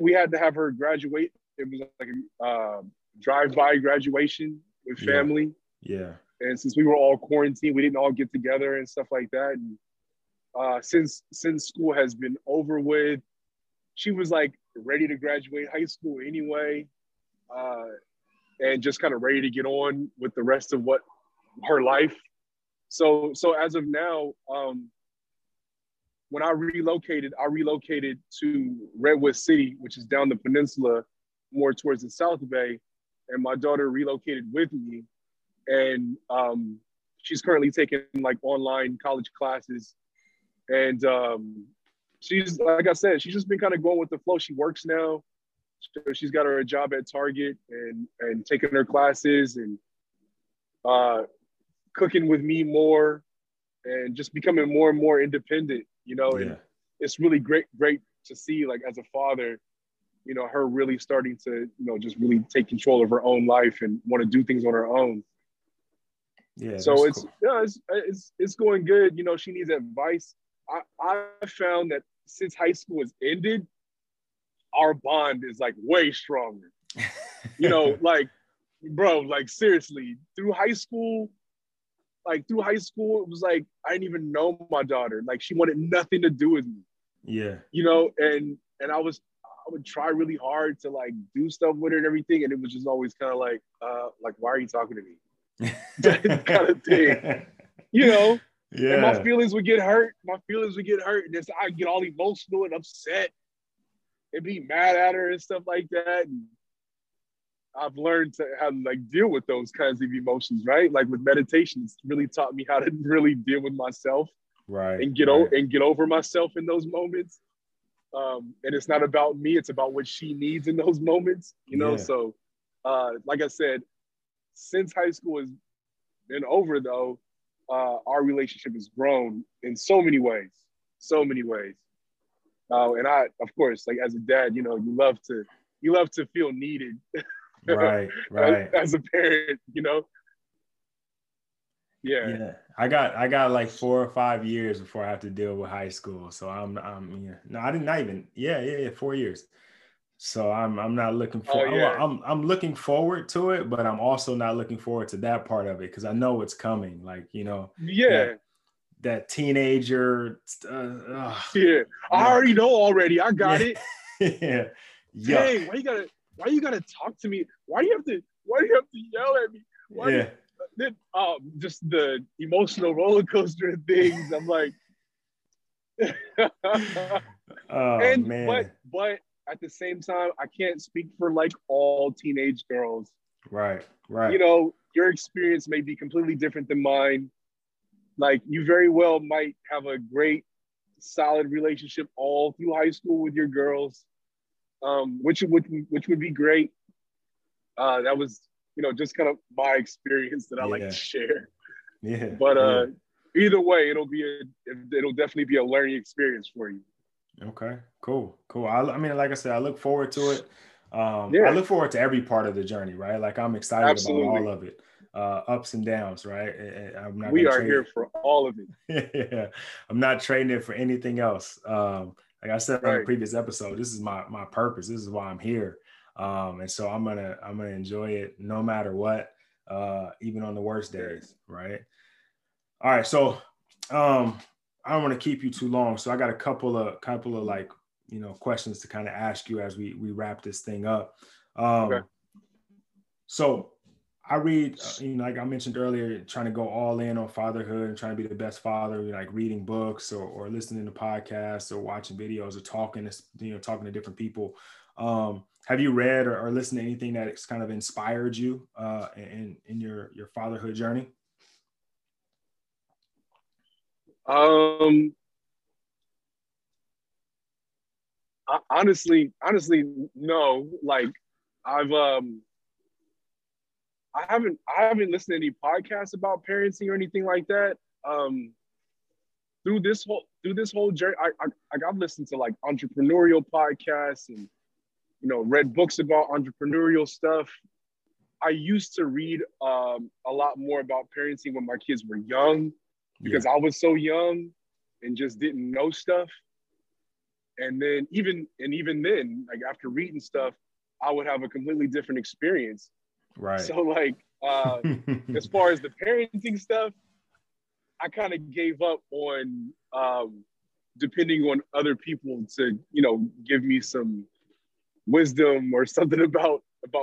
we had to have her graduate. It was like a drive-by graduation with family. Yeah. And since we were all quarantined, we didn't all get together and stuff like that. And since school has been over with, she was like ready to graduate high school anyway. And just kind of ready to get on with the rest of her life. So as of now, when I relocated to Redwood City, which is down the peninsula, more towards the South Bay, and my daughter relocated with me. And she's currently taking like online college classes. And she's, like I said, she's just been kind of going with the flow. She works now. So she's got her a job at Target and taking her classes and cooking with me more and just becoming more and more independent, you know. Yeah. And it's really great to see, like, as a father, you know, her really starting to, you know, just really take control of her own life and want to do things on her own. Yeah. So it's cool. Yeah, it's going good. You know, she needs advice. I found that since high school has ended, our bond is like way stronger, you know, like, bro, like seriously through high school, it was like, I didn't even know my daughter. Like she wanted nothing to do with me. Yeah. You know, and I would try really hard to like do stuff with her and everything. And it was just always kind of like, why are you talking to me? That kind of thing, you know? Yeah. And my feelings would get hurt. And it's, I'd get all emotional and upset and be mad at her and stuff like that. And I've learned to how to like deal with those kinds of emotions, right? Like with meditation, it's really taught me how to really deal with myself, right? And get over myself in those moments. And it's not about me; it's about what she needs in those moments, you know. Yeah. So, like I said, since high school has been over, though, our relationship has grown in so many ways. And I, of course, like as a dad, you know, you love to feel needed. Right. As a parent, you know? Yeah. I got like 4 or 5 years before I have to deal with high school. So I didn't 4 years. So I'm not looking forward. I'm looking forward to it, but I'm also not looking forward to that part of it. Cause I know it's coming, like, you know, that teenager. I already know already. I got it. Yeah. Yeah. Dang, why you gotta talk to me? Why do you have to yell at me? Just the emotional roller coaster of things. I'm like, man. But at the same time, I can't speak for like all teenage girls. Right. You know, your experience may be completely different than mine. Like you very well might have a great, solid relationship all through high school with your girls. Which would be great. That was, you know, just kind of my experience that I like to share. Yeah. But either way, it'll definitely be a learning experience for you. Okay. Cool. I mean, like I said, I look forward to it. I look forward to every part of the journey, right? Like I'm excited about all of it. Ups and downs, right? We are here for all of it. Yeah. I'm not trading it for anything else. Like I said on the previous episode, this is my purpose. This is why I'm here. And so I'm gonna enjoy it no matter what, even on the worst days, right? All right, so I don't want to keep you too long. So I got a couple of like, you know, questions to kind of ask you as we wrap this thing up. So I read, you know, like I mentioned earlier, trying to go all in on fatherhood and trying to be the best father, like reading books or listening to podcasts or watching videos or talking to different people. Have you read or listened to anything that's kind of inspired you in your fatherhood journey? Honestly, no. Like I've I haven't listened to any podcasts about parenting or anything like that. Through this whole journey, I've listened to like entrepreneurial podcasts and, you know, read books about entrepreneurial stuff. I used to read a lot more about parenting when my kids were young because I was so young and just didn't know stuff. And then even then, like after reading stuff, I would have a completely different experience. Right. So like, as far as the parenting stuff, I kind of gave up on depending on other people to, you know, give me some wisdom or something about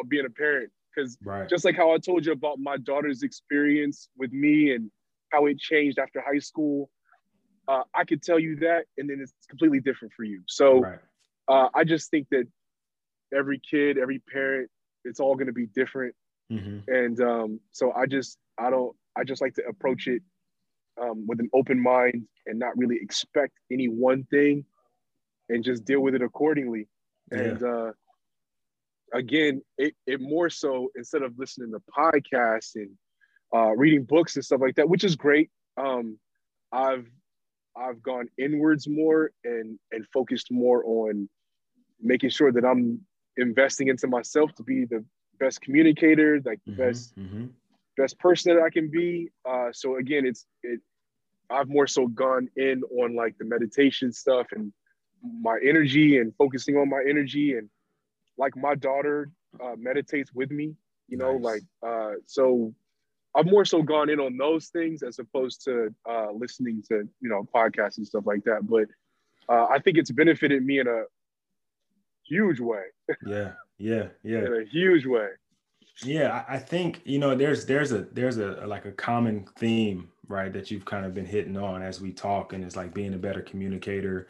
being a parent. Because just like how I told you about my daughter's experience with me and how it changed after high school, I could tell you that, and then it's completely different for you. So I just think that every kid, every parent, it's all going to be different. Mm-hmm. And so I just like to approach it with an open mind and not really expect any one thing and just deal with it accordingly. Yeah. And again, it more so instead of listening to podcasts and reading books and stuff like that, which is great. I've gone inwards more and focused more on making sure that I'm investing into myself to be the best communicator, like the best person that I can be. So again, I've more so gone in on like the meditation stuff and my energy and focusing on my energy. And like my daughter meditates with me, you know, so I've more so gone in on those things as opposed to listening to, you know, podcasts and stuff like that. But I think it's benefited me in a huge way. Yeah. In a huge way. Yeah, I think, you know, there's a like a common theme, right, that you've kind of been hitting on as we talk, and it's like being a better communicator,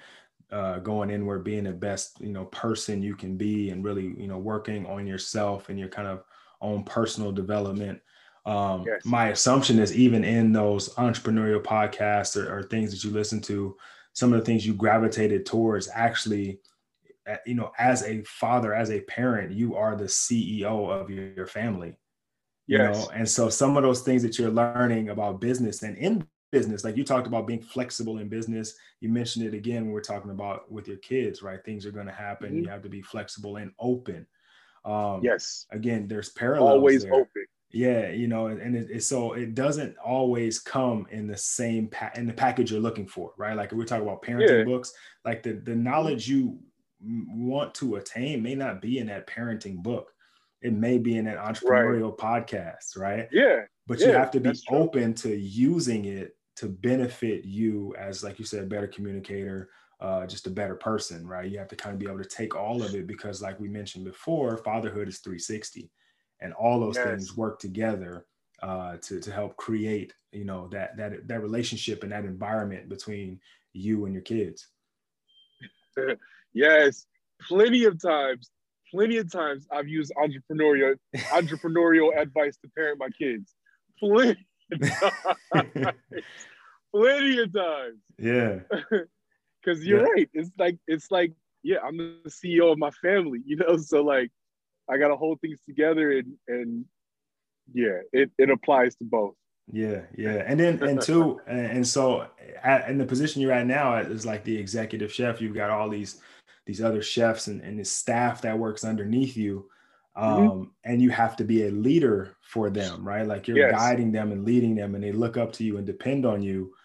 going inward, being the best, person you can be, and really, working on yourself and your kind of own personal development. Yes. My assumption is even in those entrepreneurial podcasts or things that you listen to, some of the things you gravitated towards actually, as a father, as a parent, you are the CEO of your family. Yes. And so some of those things that you're learning about business and in business, like you talked about being flexible in business, you mentioned it again when we're talking about with your kids, right? Things are going to happen. Mm-hmm. You have to be flexible and open. Yes. Again, there's parallels. Always there. Open. Yeah, and so it doesn't always come in the same in the package you're looking for, right? Like if we're talking about parenting books, like the knowledge you want to attain may not be in that parenting book. It may be in an entrepreneurial podcast, right? Yeah. But you have to be open to using it to benefit you as, like you said, a better communicator, just a better person, right? You have to kind of be able to take all of it because, like we mentioned before, fatherhood is 360, and all those things work together to help create, that relationship and that environment between you and your kids. Yes, plenty of times I've used entrepreneurial advice to parent my kids. Plenty of times. Yeah. Cause you're right. It's like, yeah, I'm the CEO of my family, so like I got to hold things together and yeah, it applies to both. Yeah. Yeah. And then, and so in the position you're at now is like the executive chef, you've got all these other chefs and the staff that works underneath you. And you have to be a leader for them, right? Like you're guiding them and leading them, and they look up to you and depend on you.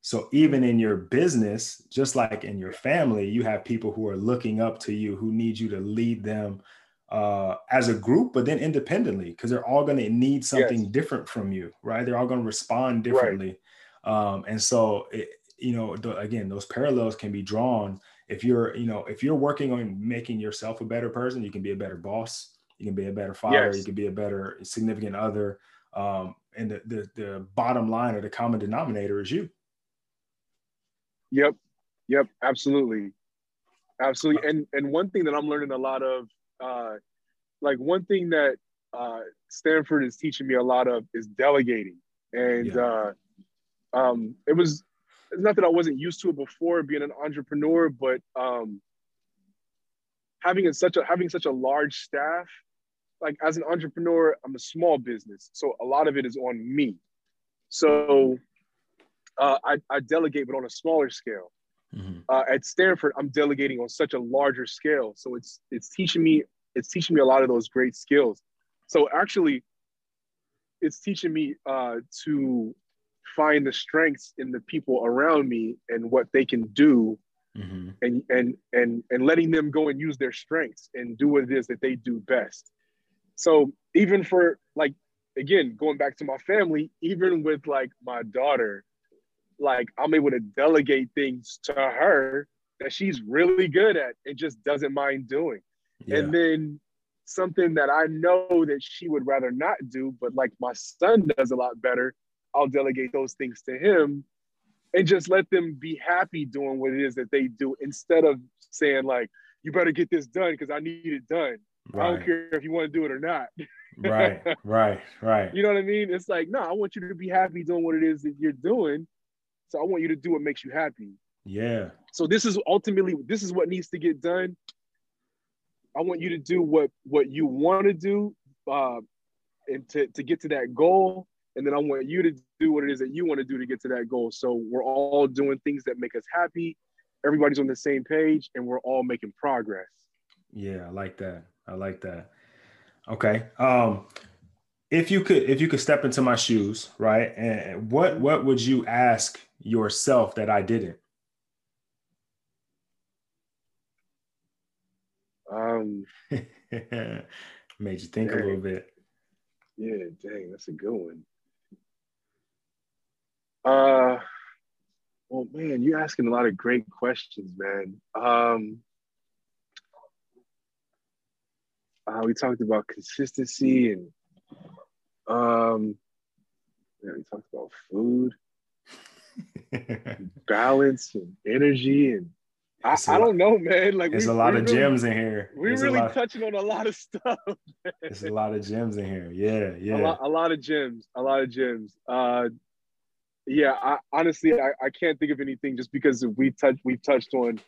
So even in your business, just like in your family, you have people who are looking up to you, who need you to lead them as a group, but then independently, because they're all going to need something different from you, right? They're all going to respond differently. Right. And so, again, those parallels can be drawn. If you're working on making yourself a better person, you can be a better boss, you can be a better father, you can be a better significant other. And the bottom line or the common denominator is you. Yep. Absolutely. And one thing that I'm learning a lot of, one thing that Stanford is teaching me a lot of is delegating. And it's not that I wasn't used to it before being an entrepreneur, but having such a large staff, like as an entrepreneur, I'm a small business. So a lot of it is on me. So I delegate, but on a smaller scale. Mm-hmm. At Stanford, I'm delegating on such a larger scale. So it's teaching me a lot of those great skills. So actually it's teaching me to find the strengths in the people around me and what they can do, mm-hmm. and letting them go and use their strengths and do what it is that they do best. So even for, like, again, going back to my family, even with like my daughter, like I'm able to delegate things to her that she's really good at and just doesn't mind doing. Yeah. And then something that I know that she would rather not do, but like my son does a lot better, I'll delegate those things to him and just let them be happy doing what it is that they do, instead of saying like, you better get this done because I need it done. Right. I don't care if you want to do it or not. Right. You know what I mean? It's like, no, I want you to be happy doing what it is that you're doing. So I want you to do what makes you happy. Yeah. So this is what needs to get done. I want you to do what you want to do and to get to that goal. And then I want you to do what it is that you want to do to get to that goal. So we're all doing things that make us happy. Everybody's on the same page and we're all making progress. Yeah, I like that. Okay. If you could step into my shoes, right? And what would you ask yourself that I didn't? Made you think a little bit. Yeah, dang, that's a good one. Well, man, you're asking a lot of great questions, man. We talked about consistency and we talked about food, balance and energy and I don't know, man. Like, there's a lot of gems in here. We're really touching on a lot of stuff. There's a lot of gems in here. Yeah, yeah. A lot of gems. Yeah, I honestly can't think of anything, just because we've touched on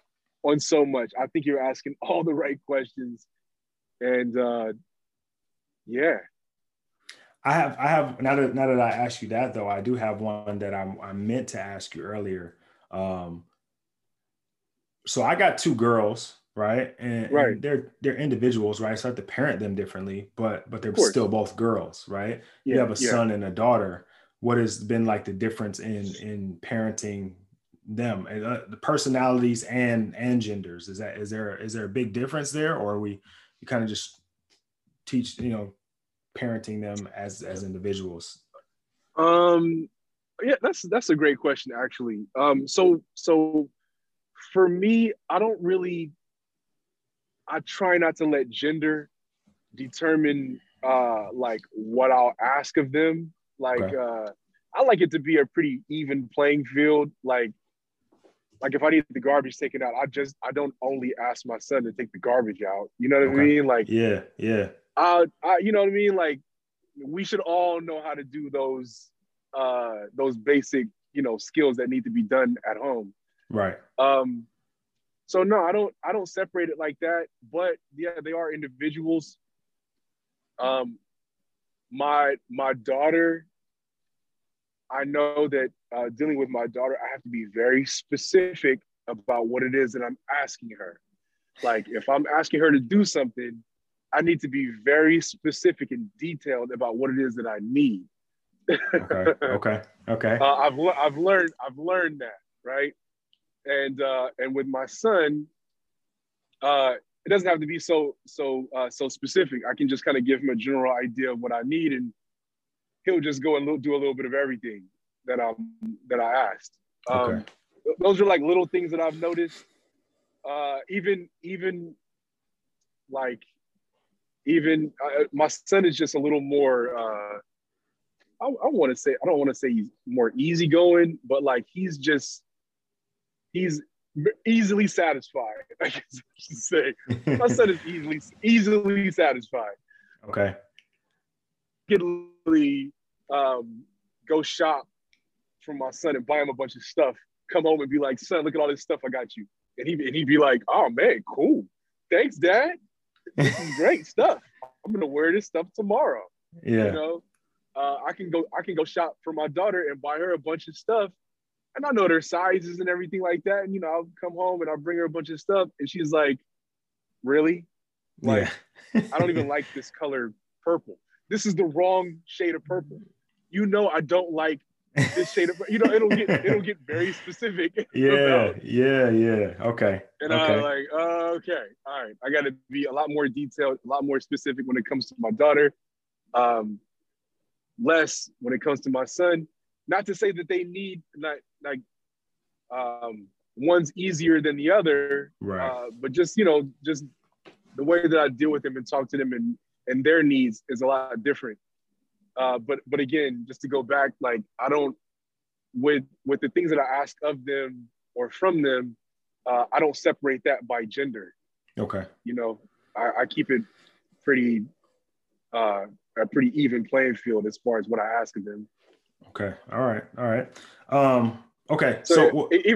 so much. I think you're asking all the right questions, and yeah. I have now that I asked you that, though, I do have one that I meant to ask you earlier. So I got two girls, right? And they're individuals, right? So I have to parent them differently, but they're still both girls, right? Yeah, you have a son and a daughter. What has been like the difference in parenting them, and the personalities and genders? Is there a big difference there, or are you kind of just teach, parenting them as individuals? Yeah, that's a great question, actually. So for me, I try not to let gender determine like what I'll ask of them. Like, I like it to be a pretty even playing field. Like if I need the garbage taken out, I don't only ask my son to take the garbage out. You know what I mean? Like, yeah. I you know what I mean? Like, we should all know how to do those basic, skills that need to be done at home. Right. So no, I don't separate it like that, but yeah, they are individuals. My daughter, I know that dealing with my daughter, I have to be very specific about what it is that I'm asking her. Like, if I'm asking her to do something, I need to be very specific and detailed about what it is that I need. Okay. I've learned that, right? And with my son, it doesn't have to be so specific. I can just kind of give him a general idea of what I need, and he'll just go and do a little bit of everything that I asked. Those are like little things that I've noticed. Even my son is just a little more. I don't want to say he's more easygoing, but like he's easily satisfied, I guess I should say. My son is easily satisfied. Okay. I can literally go shop for my son and buy him a bunch of stuff, come home and be like, "Son, look at all this stuff I got you." And he'd be like, "Oh man, cool. Thanks, Dad. This is great stuff. I'm gonna wear this stuff tomorrow." Yeah. I can go shop for my daughter and buy her a bunch of stuff. And I know their sizes and everything like that. And, I'll come home and I'll bring her a bunch of stuff. And she's like, "Really? Like, yeah. I don't even like this color purple. This is the wrong shade of purple. I don't like this shade of," it'll get very specific. Yeah. Okay. And okay. I'm like, okay. All right. I got to be a lot more detailed, a lot more specific when it comes to my daughter. Less when it comes to my son. Not to say that they need, one's easier than the other, right? But just the way that I deal with them and talk to them and their needs is a lot different. But again, just to go back, like, I don't, with the things that I ask of them or from them, I don't separate that by gender. Okay. I keep it pretty, a pretty even playing field as far as what I ask of them. Okay. All right. Okay. So if I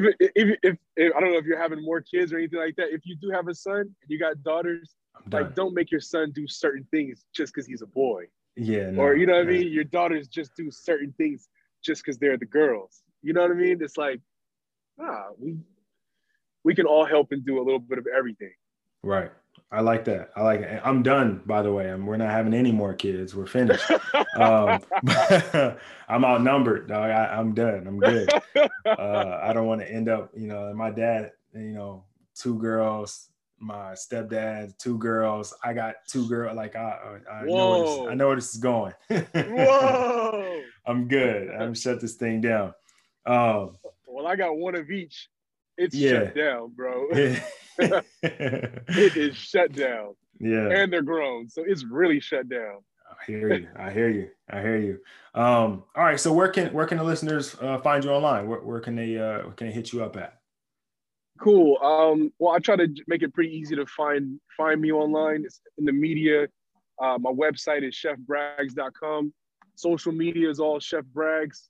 don't know if you're having more kids or anything like that, if you do have a son and you got daughters, like, don't make your son do certain things just because he's a boy. Yeah. No, or what I mean? Your daughters just do certain things just because they're the girls. You know what I mean? It's like, we can all help and do a little bit of everything. Right. I like that. I'm done, by the way. We're not having any more kids. We're finished. I'm outnumbered, dog. I'm done. I'm good. I don't want to end up, my dad, two girls, my stepdad, two girls. I got two girls. Like, I know where this is going. Whoa! I'm good. I'm shut this thing down. Well, I got one of each. It's shut down, bro. It is shut down. Yeah. And they're grown. So it's really shut down. I hear you. All right. So where can the listeners find you online? Where can they hit you up at? Cool. Well, I try to make it pretty easy to find me online. It's in the media. My website is chefbrags.com. Social media is all Chef Braggs.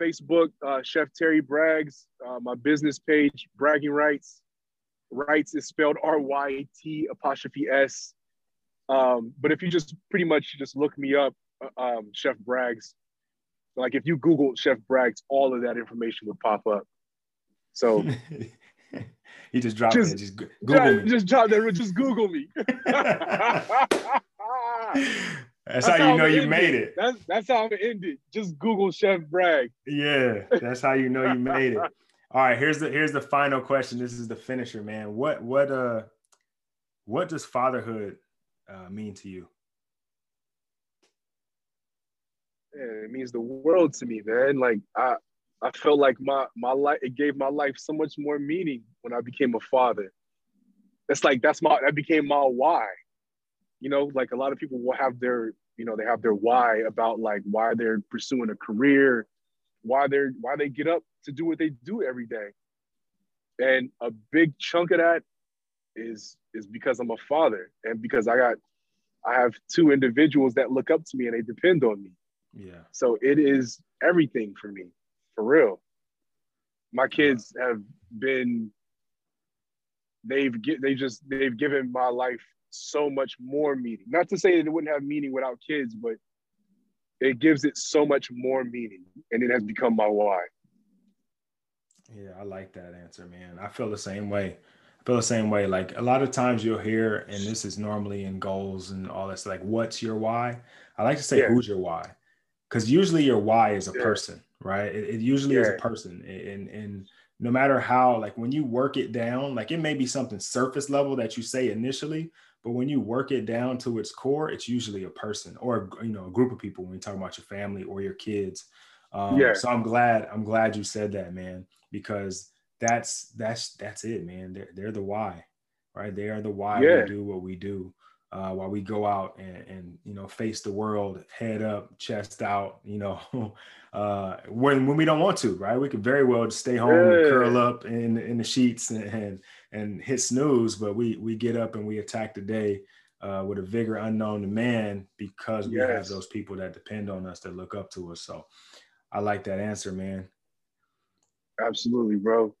Facebook, Chef Terry Braggs. My business page, Bragging Rights. Rights is spelled RYT'S. But if you just pretty much just look me up, Chef Braggs, like if you Google Chef Braggs, all of that information would pop up. So you just dropped it. Just Google me. Just drop that. Just Google me. That's how you know you made it. That's how it ended. Just Google Chef Braggs. Yeah, that's how you know you made it. All right, here's the final question. This is the finisher, man. What does fatherhood mean to you? Yeah, it means the world to me, man. Like I felt like my life, it gave my life so much more meaning when I became a father. That became my why. You know, like a lot of people will have their, you know, they have their why about like why they're pursuing a career, why they get up to do what they do every day. And a big chunk of that is because I'm a father and because I have two individuals that look up to me and they depend on me. Yeah. So it is everything for me. For real. My kids have been, they've given my life so much more meaning. Not to say that it wouldn't have meaning without kids, but it gives it so much more meaning. And it has become my why. Yeah, I like that answer, man. I feel the same way. Like a lot of times you'll hear, and this is normally in goals and all this, like, what's your why? I like to say, who's your why? Because usually your why is a person. Right. It usually is a person. And no matter how, like when you work it down, like it may be something surface level that you say initially, but when you work it down to its core, it's usually a person or, you know, a group of people when you talk about your family or your kids. So I'm glad you said that, man, because that's it, man. They're the why, right? They are the why we do what we do. While we go out and, you know, face the world, head up, chest out, you know, when we don't want to, right? We could very well just stay home and curl up in the sheets and hit snooze, but we get up and we attack the day with a vigor unknown to man because we have those people that depend on us, that look up to us. So I like that answer, man. Absolutely, bro.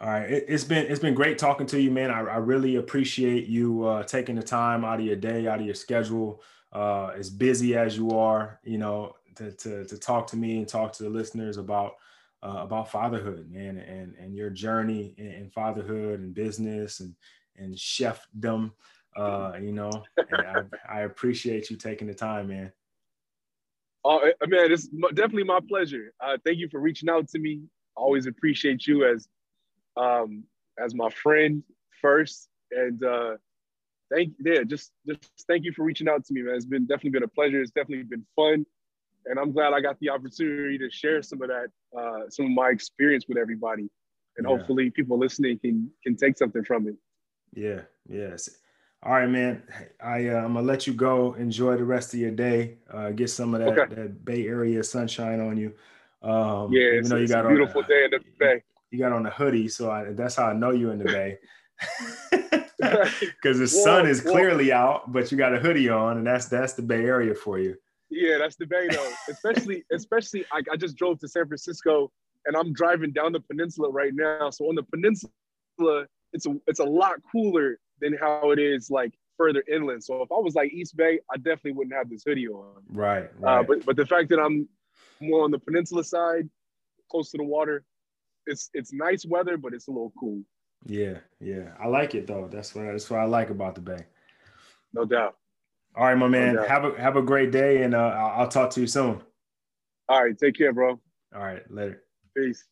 All right. It's been great talking to you, man. I really appreciate you taking the time out of your day, out of your schedule, as busy as you are, you know, to talk to me and talk to the listeners about fatherhood, man, and your journey in fatherhood and business and chefdom, you know, and I appreciate you taking the time, man. Oh, man, it's definitely my pleasure. Thank you for reaching out to me. I always appreciate you as my friend first, and thank you for reaching out to me, man. It's been definitely been a pleasure. It's definitely been fun, and I'm glad I got the opportunity to share some of that, some of my experience with everybody, and hopefully people listening can take something from it. Yeah. Yes. All right, man. I'm gonna let you go. Enjoy the rest of your day. Get some of that Bay Area sunshine on you. It's a beautiful day in the Bay. You got on a hoodie, so that's how I know you in the Bay, because the sun is clearly out, but you got a hoodie on, and that's the Bay Area for you. Yeah, that's the Bay though. especially I just drove to San Francisco, and I'm driving down the peninsula right now. So on the peninsula, it's a lot cooler than how it is like further inland. So if I was like East Bay, I definitely wouldn't have this hoodie on. Right. But the fact that I'm more on the peninsula side, close to the water. It's nice weather, but it's a little cool. Yeah. I like it though. That's what I like about the Bay. No doubt. All right, my man. No doubt. Have a great day, and I'll talk to you soon. All right, take care, bro. All right, later. Peace.